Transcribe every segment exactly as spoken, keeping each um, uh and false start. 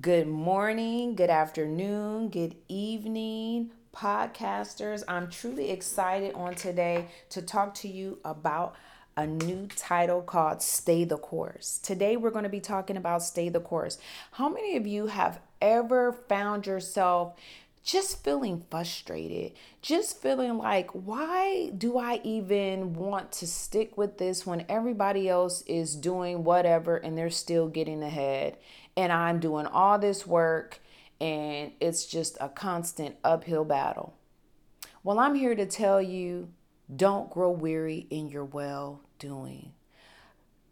Good morning, good afternoon, good evening, podcasters. I'm truly excited on today to talk to you about a new title called Stay the Course. Today we're going to be talking about Stay the Course. How many of you have ever found yourself just feeling frustrated, just feeling like, why do I even want to stick with this when everybody else is doing whatever and they're still getting ahead and I'm doing all this work and it's just a constant uphill battle? Well, I'm here to tell you, don't grow weary in your well-doing.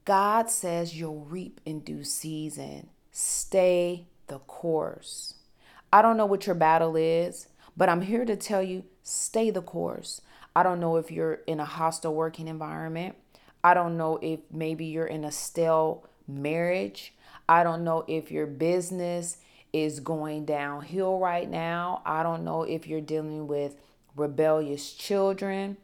God says you'll reap in due season. Stay the course. I don't know what your battle is, but I'm here to tell you, stay the course. I don't know if you're in a hostile working environment. I don't know if maybe you're in a stale marriage. I don't know if your business is going downhill right now. I don't know if you're dealing with rebellious children.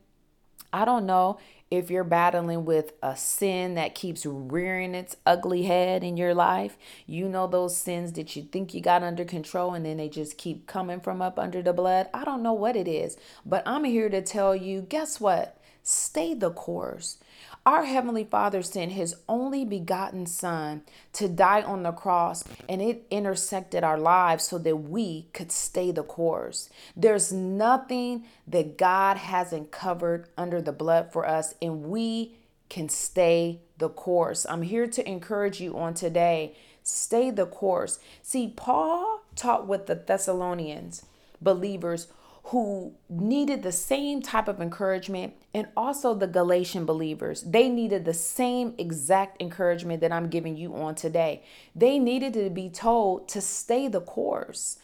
I don't know if you're battling with a sin that keeps rearing its ugly head in your life. You know those sins that you think you got under control and then they just keep coming from up under the blood. I don't know what it is, but I'm here to tell you, guess what? Stay the course. Our Heavenly Father sent His only begotten Son to die on the cross, and it intersected our lives so that we could stay the course. There's nothing that God hasn't covered under the blood for us, and we can stay the course. I'm here to encourage you on today. Stay the course. See, Paul taught with the Thessalonians believers who needed the same type of encouragement, and also the Galatian believers. They needed the same exact encouragement that I'm giving you on today. They needed to be told to stay the course.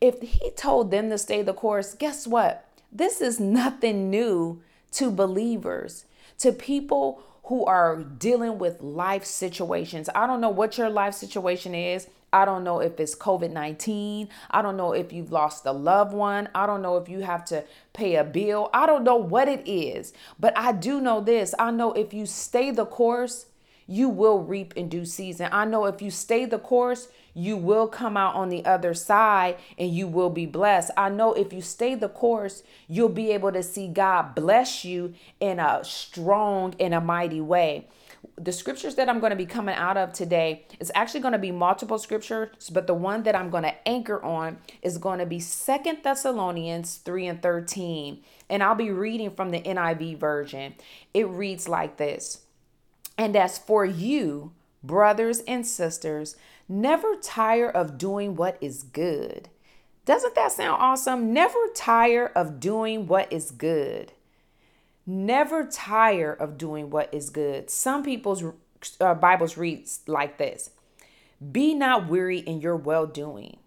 If he told them to stay the course, guess what? This is nothing new to believers, to people who are dealing with life situations. I don't know what your life situation is. I don't know if it's covid nineteen. I don't know if you've lost a loved one. I don't know if you have to pay a bill. I don't know what it is, but I do know this. I know if you stay the course, you will reap in due season. I know if you stay the course, you will come out on the other side and you will be blessed. I know if you stay the course, you'll be able to see God bless you in a strong and a mighty way. The scriptures that I'm going to be coming out of today is actually going to be multiple scriptures, but the one that I'm going to anchor on is going to be Second Thessalonians three and thirteen. And I'll be reading from the N I V version. It reads like this. And as for you, brothers and sisters, never tire of doing what is good. Doesn't that sound awesome? Never tire of doing what is good. Never tire of doing what is good. Some people's uh, Bibles reads like this. Be not weary in your well-doing,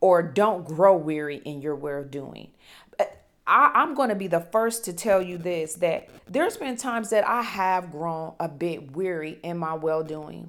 or don't grow weary in your well-doing. I, I'm going to be the first to tell you this, that there's been times that I have grown a bit weary in my well-doing.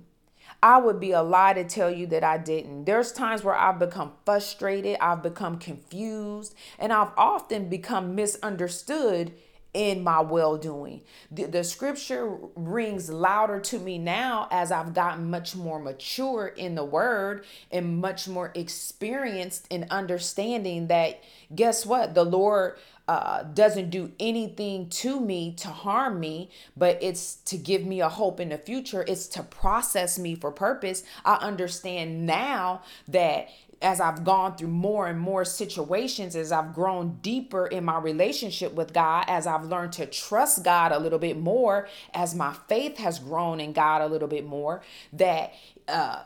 I would be a lie to tell you that I didn't. There's times where I've become frustrated, I've become confused, and I've often become misunderstood in my well-doing. The, the scripture rings louder to me now as I've gotten much more mature in the word and much more experienced in understanding that, guess what? The Lord uh, doesn't do anything to me to harm me, but it's to give me a hope in the future. It's to process me for purpose. I understand now that as I've gone through more and more situations, as I've grown deeper in my relationship with God, as I've learned to trust God a little bit more, as my faith has grown in God a little bit more, that uh,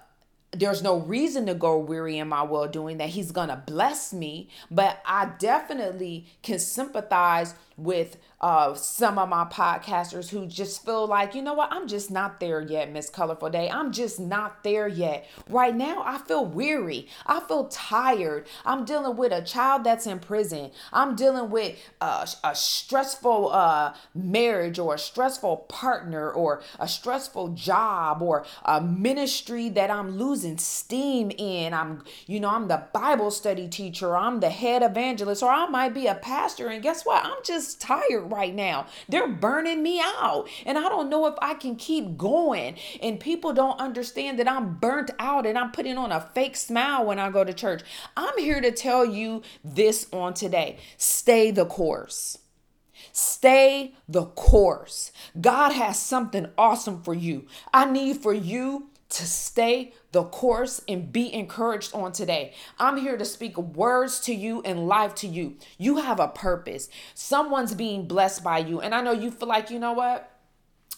there's no reason to go weary in my well-doing, that He's going to bless me. But I definitely can sympathize with uh, some of my podcasters who just feel like, you know what, I'm just not there yet, Miss Colorful Day. I'm just not there yet. Right now, I feel weary. I feel tired. I'm dealing with a child that's in prison. I'm dealing with uh, a stressful uh, marriage, or a stressful partner, or a stressful job, or a ministry that I'm losing losing steam in. I'm, you know, I'm the Bible study teacher. I'm the head evangelist, or I might be a pastor. And guess what? I'm just tired right now. They're burning me out. And I don't know if I can keep going. And people don't understand that I'm burnt out and I'm putting on a fake smile when I go to church. I'm here to tell you this on today. Stay the course. Stay the course. God has something awesome for you. I need for you to stay the course and be encouraged on today. I'm here to speak words to you and life to you. You have a purpose. Someone's being blessed by you. And I know you feel like, you know what?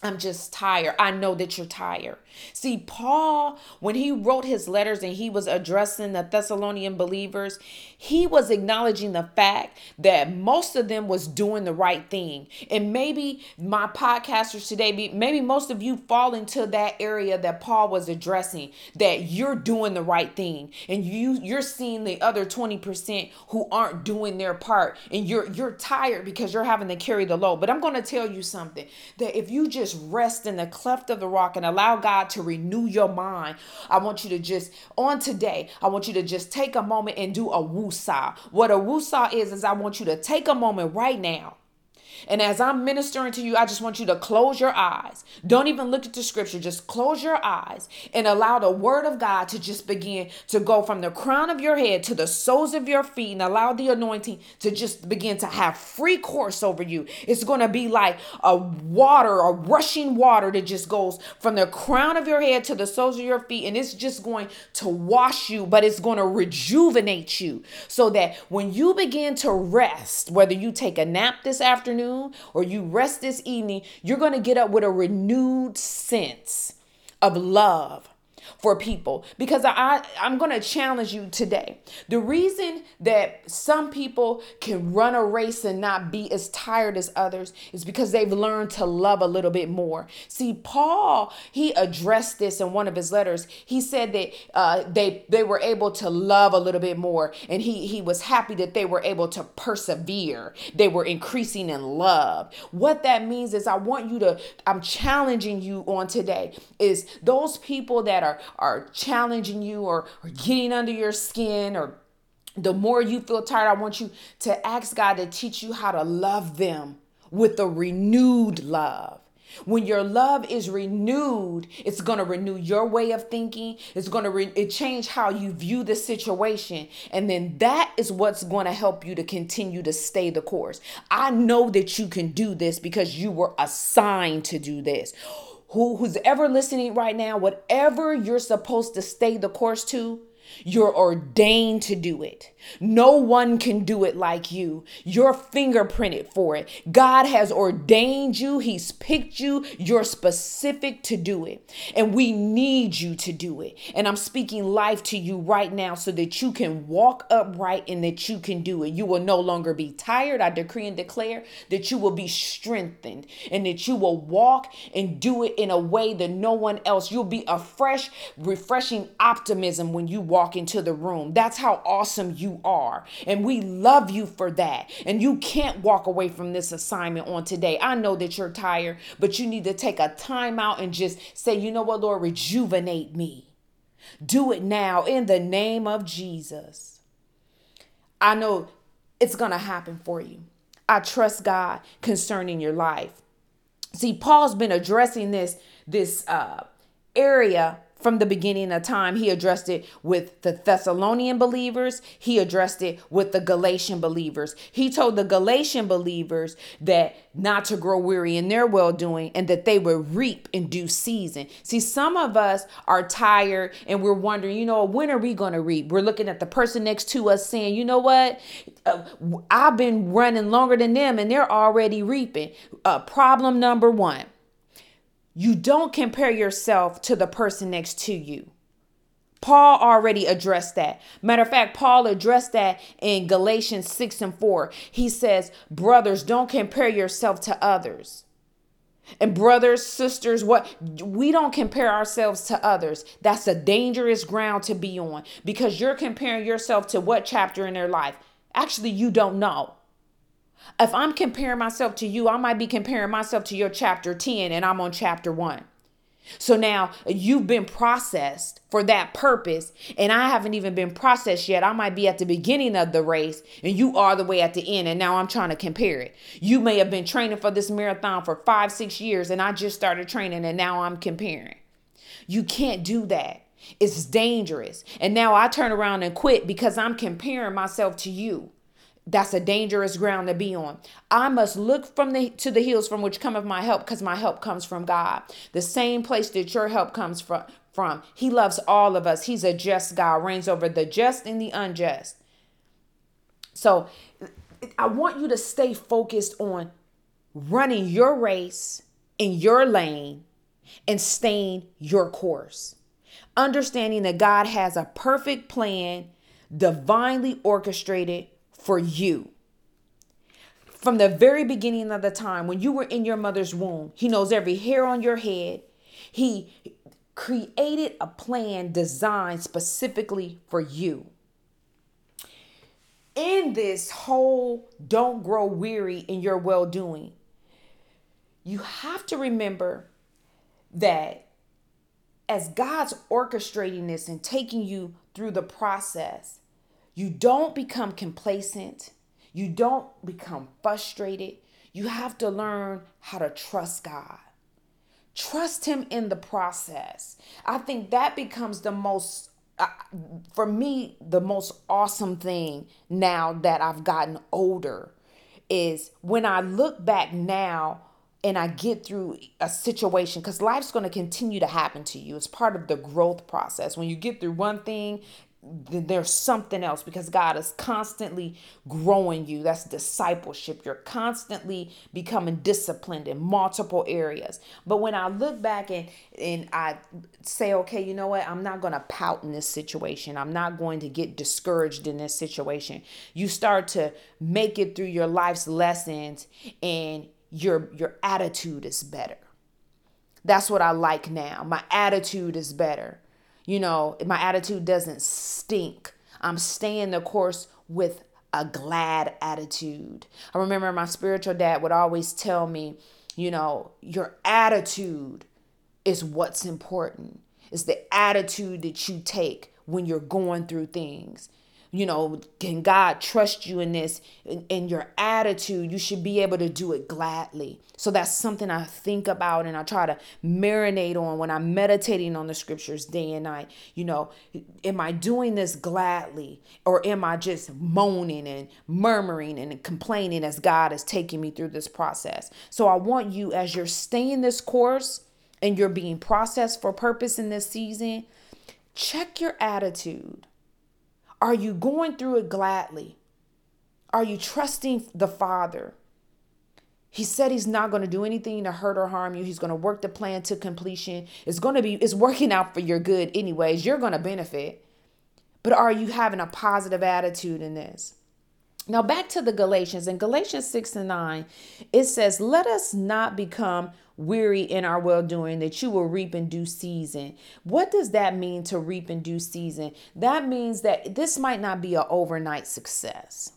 I'm just tired. I know that you're tired. See, Paul, when he wrote his letters and he was addressing the Thessalonian believers, he was acknowledging the fact that most of them was doing the right thing. And maybe my podcasters today, maybe most of you fall into that area that Paul was addressing, that you're doing the right thing. And you, you're seeing the other twenty percent who aren't doing their part. And you're, you're tired because you're having to carry the load. But I'm going to tell you something, that if you just rest in the cleft of the rock and allow God to renew your mind. I want you to just, on today, I want you to just take a moment and do a woosah. What a woosah is, is I want you to take a moment right now. And as I'm ministering to you, I just want you to close your eyes. Don't even look at the scripture. Just close your eyes and allow the word of God to just begin to go from the crown of your head to the soles of your feet, and allow the anointing to just begin to have free course over you. It's going to be like a water, a rushing water that just goes from the crown of your head to the soles of your feet. And it's just going to wash you, but it's going to rejuvenate you so that when you begin to rest, whether you take a nap this afternoon, or you rest this evening, you're going to get up with a renewed sense of love for people. Because I, I'm going to challenge you today. The reason that some people can run a race and not be as tired as others is because they've learned to love a little bit more. See, Paul, he addressed this in one of his letters. He said that uh, they they were able to love a little bit more. And he, he was happy that they were able to persevere. They were increasing in love. What that means is I want you to, I'm challenging you on today, is those people that are are challenging you or, or getting under your skin, or the more you feel tired, I want you to ask God to teach you how to love them with a renewed love. When your love is renewed, it's going to renew your way of thinking. It's going to re- it change how you view the situation. And then that is what's going to help you to continue to stay the course. I know that you can do this because you were assigned to do this. Who, who's ever listening right now, whatever you're supposed to stay the course to, you're ordained to do it. No one can do it like you. You're fingerprinted for it. God has ordained you. He's picked you. You're specific to do it. And we need you to do it. And I'm speaking life to you right now so that you can walk upright and that you can do it. You will no longer be tired. I decree and declare that you will be strengthened and that you will walk and do it in a way that no one else. You'll be a fresh, refreshing optimism when you walk. Walk into the room. That's how awesome you are. And we love you for that. And you can't walk away from this assignment on today. I know that you're tired, but you need to take a time out and just say, you know what, Lord, rejuvenate me. Do it now in the name of Jesus. I know it's going to happen for you. I trust God concerning your life. See, Paul's been addressing this, this uh, area from the beginning of time. He addressed it with the Thessalonian believers. He addressed it with the Galatian believers. He told the Galatian believers that not to grow weary in their well-doing and that they would reap in due season. See, some of us are tired and we're wondering, you know, when are we going to reap? We're looking at the person next to us saying, you know what? Uh, I've been running longer than them and they're already reaping. Uh, problem number one. You don't compare yourself to the person next to you. Paul already addressed that. Matter of fact, Paul addressed that in Galatians six and four. He says, brothers, don't compare yourself to others. And brothers, sisters, what we don't compare ourselves to others. That's a dangerous ground to be on, because you're comparing yourself to what chapter in their life. Actually, you don't know. If I'm comparing myself to you, I might be comparing myself to your chapter ten and I'm on chapter one. So now you've been processed for that purpose, and I haven't even been processed yet. I might be at the beginning of the race and you are the way at the end, and now I'm trying to compare it. You may have been training for this marathon for five, six years, and I just started training and now I'm comparing. You can't do that. It's dangerous. And now I turn around and quit because I'm comparing myself to you. That's a dangerous ground to be on. I must look from the to the hills from which cometh my help, because my help comes from God. The same place that your help comes from. from. He loves all of us. He's a just God, reigns over the just and the unjust. So I want you to stay focused on running your race in your lane and staying your course. Understanding that God has a perfect plan, divinely orchestrated for you. From the very beginning of the time, when you were in your mother's womb, He knows every hair on your head. He created a plan designed specifically for you. In this whole don't grow weary in your well-doing, you have to remember that as God's orchestrating this and taking you through the process, you don't become complacent. You don't become frustrated. You have to learn how to trust God. Trust Him in the process. I think that becomes the most, uh, for me, the most awesome thing now that I've gotten older is when I look back now and I get through a situation, because life's going to continue to happen to you. It's part of the growth process. When you get through one thing, there's something else, because God is constantly growing you. That's discipleship. You're constantly becoming disciplined in multiple areas. But when I look back and, and I say, okay, you know what? I'm not going to pout in this situation. I'm not going to get discouraged in this situation. You start to make it through your life's lessons, and your, your attitude is better. That's what I like now. My attitude is better. You know, my attitude doesn't stink. I'm staying the course with a glad attitude. I remember my spiritual dad would always tell me, you know, your attitude is what's important. It's the attitude that you take when you're going through things. You know, can God trust you in this? In, in your attitude, you should be able to do it gladly. So that's something I think about and I try to marinate on when I'm meditating on the scriptures day and night. You know, am I doing this gladly, or am I just moaning and murmuring and complaining as God is taking me through this process? So I want you, as you're staying this course and you're being processed for purpose in this season, check your attitude. Are you going through it gladly? Are you trusting the Father? He said He's not going to do anything to hurt or harm you. He's going to work the plan to completion. It's going to be, it's working out for your good anyways. You're going to benefit. But are you having a positive attitude in this? Now back to the Galatians. In Galatians six and nine, it says, let us not become weary in our well-doing, that you will reap in due season. What does that mean, to reap in due season? That means that this might not be an overnight success.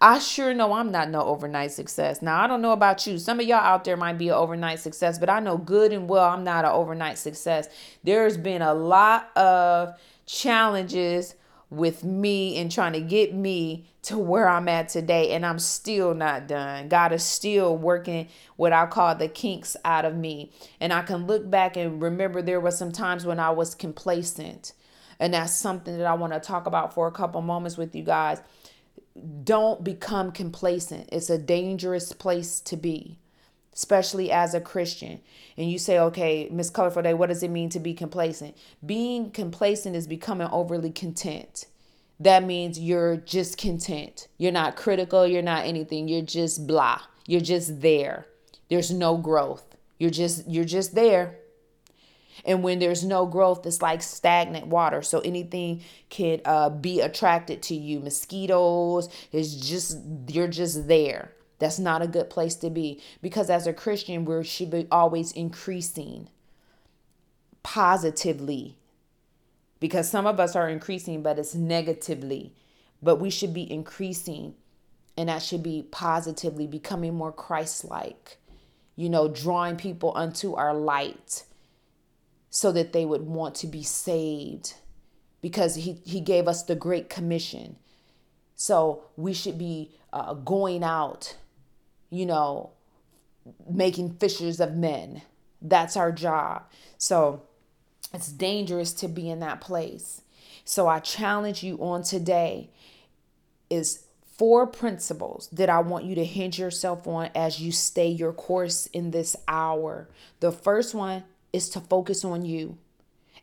I sure know I'm not no overnight success. Now, I don't know about you. Some of y'all out there might be an overnight success, but I know good and well I'm not an overnight success. There's been a lot of challenges with me and trying to get me to where I'm at today, and I'm still not done. God is still working what I call the kinks out of me. And I can look back and remember there were some times when I was complacent. And that's something that I want to talk about for a couple moments with you guys. Don't become complacent. It's a dangerous place to be, especially as a Christian. And you say, okay, Miss Colorful Day, what does it mean to be complacent? Being complacent is becoming overly content. That means you're just content. You're not critical. You're not anything. You're just blah. You're just there. There's no growth. You're just, you're just there. And when there's no growth, it's like stagnant water. So anything can uh, be attracted to you. Mosquitoes, it's just, you're just there. That's not a good place to be, because as a Christian, we should be always increasing positively, because some of us are increasing, but it's negatively, but we should be increasing, and that should be positively, becoming more Christ-like, you know, drawing people unto our light. so that they would want to be saved, because he, he gave us the Great Commission. So we should be uh, going out, you know, making fishers of men. That's our job. So it's dangerous to be in that place. So I challenge you on today is four principles that I want you to hinge yourself on as you stay your course in this hour. The first one is to focus on you.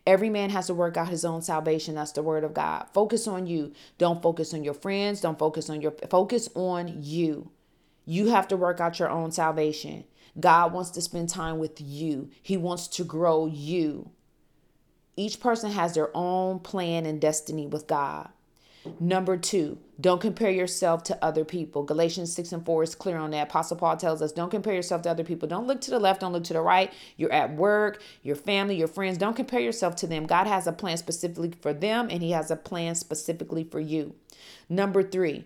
Every man has to work out his own salvation. That's the word of God. Focus on you. Don't focus on your friends. Don't focus on your, focus on you. You have to work out your own salvation. God wants to spend time with you. He wants to grow you. Each person has their own plan and destiny with God. Number two, don't compare yourself to other people. Galatians six and four is clear on that. Apostle Paul tells us, don't compare yourself to other people. Don't look to the left. Don't look to the right. You're at work, your family, your friends. Don't compare yourself to them. God has a plan specifically for them, and he has a plan specifically for you. Number three,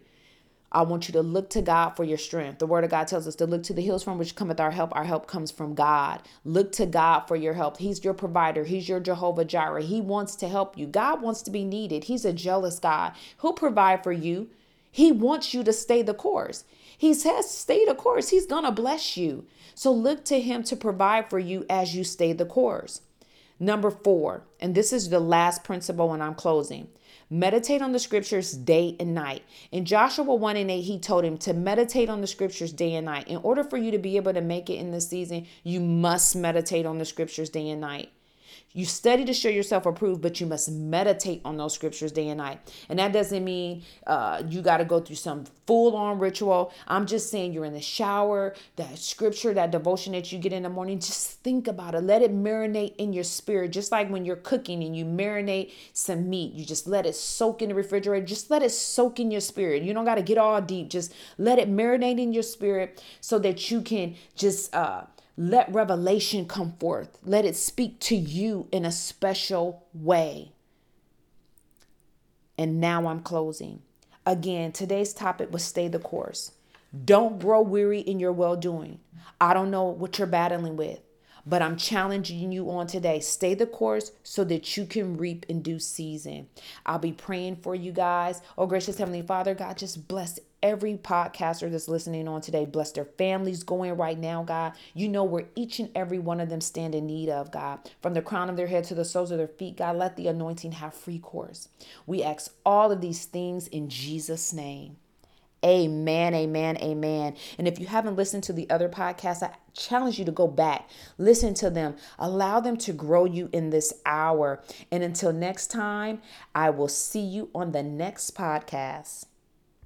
I want you to look to God for your strength. The word of God tells us to look to the hills from which cometh our help. Our help comes from God. Look to God for your help. He's your provider. He's your Jehovah Jireh. He wants to help you. God wants to be needed. He's a jealous God. He'll provide for you. He wants you to stay the course. He says, stay the course. He's going to bless you. So look to him to provide for you as you stay the course. Number four, and this is the last principle when I'm closing. Meditate on the scriptures day and night. In Joshua one and eight, he told him to meditate on the scriptures day and night. In order for you to be able to make it in this season, you must meditate on the scriptures day and night. You study to show yourself approved, but you must meditate on those scriptures day and night. And that doesn't mean uh, you got to go through some full-on ritual. I'm just saying you're in the shower, that scripture, that devotion that you get in the morning, just think about it. Let it marinate in your spirit. Just like when you're cooking and you marinate some meat, you just let it soak in the refrigerator. Just let it soak in your spirit. You don't got to get all deep. Just let it marinate in your spirit so that you can just... uh let revelation come forth. Let it speak to you in a special way. And now I'm closing. Again, today's topic was stay the course. Don't grow weary in your well-doing. I don't know what you're battling with, but I'm challenging you on today. Stay the course so that you can reap in due season. I'll be praying for you guys. Oh, gracious Heavenly Father, God, just bless every podcaster that's listening on today. Bless their families going right now, God. You know where each and every one of them stand in need of, God. From the crown of their head to the soles of their feet, God, let the anointing have free course. We ask all of these things in Jesus' name. Amen, amen, amen. And if you haven't listened to the other podcasts, I challenge you to go back, listen to them, allow them to grow you in this hour. And until next time, I will see you on the next podcast.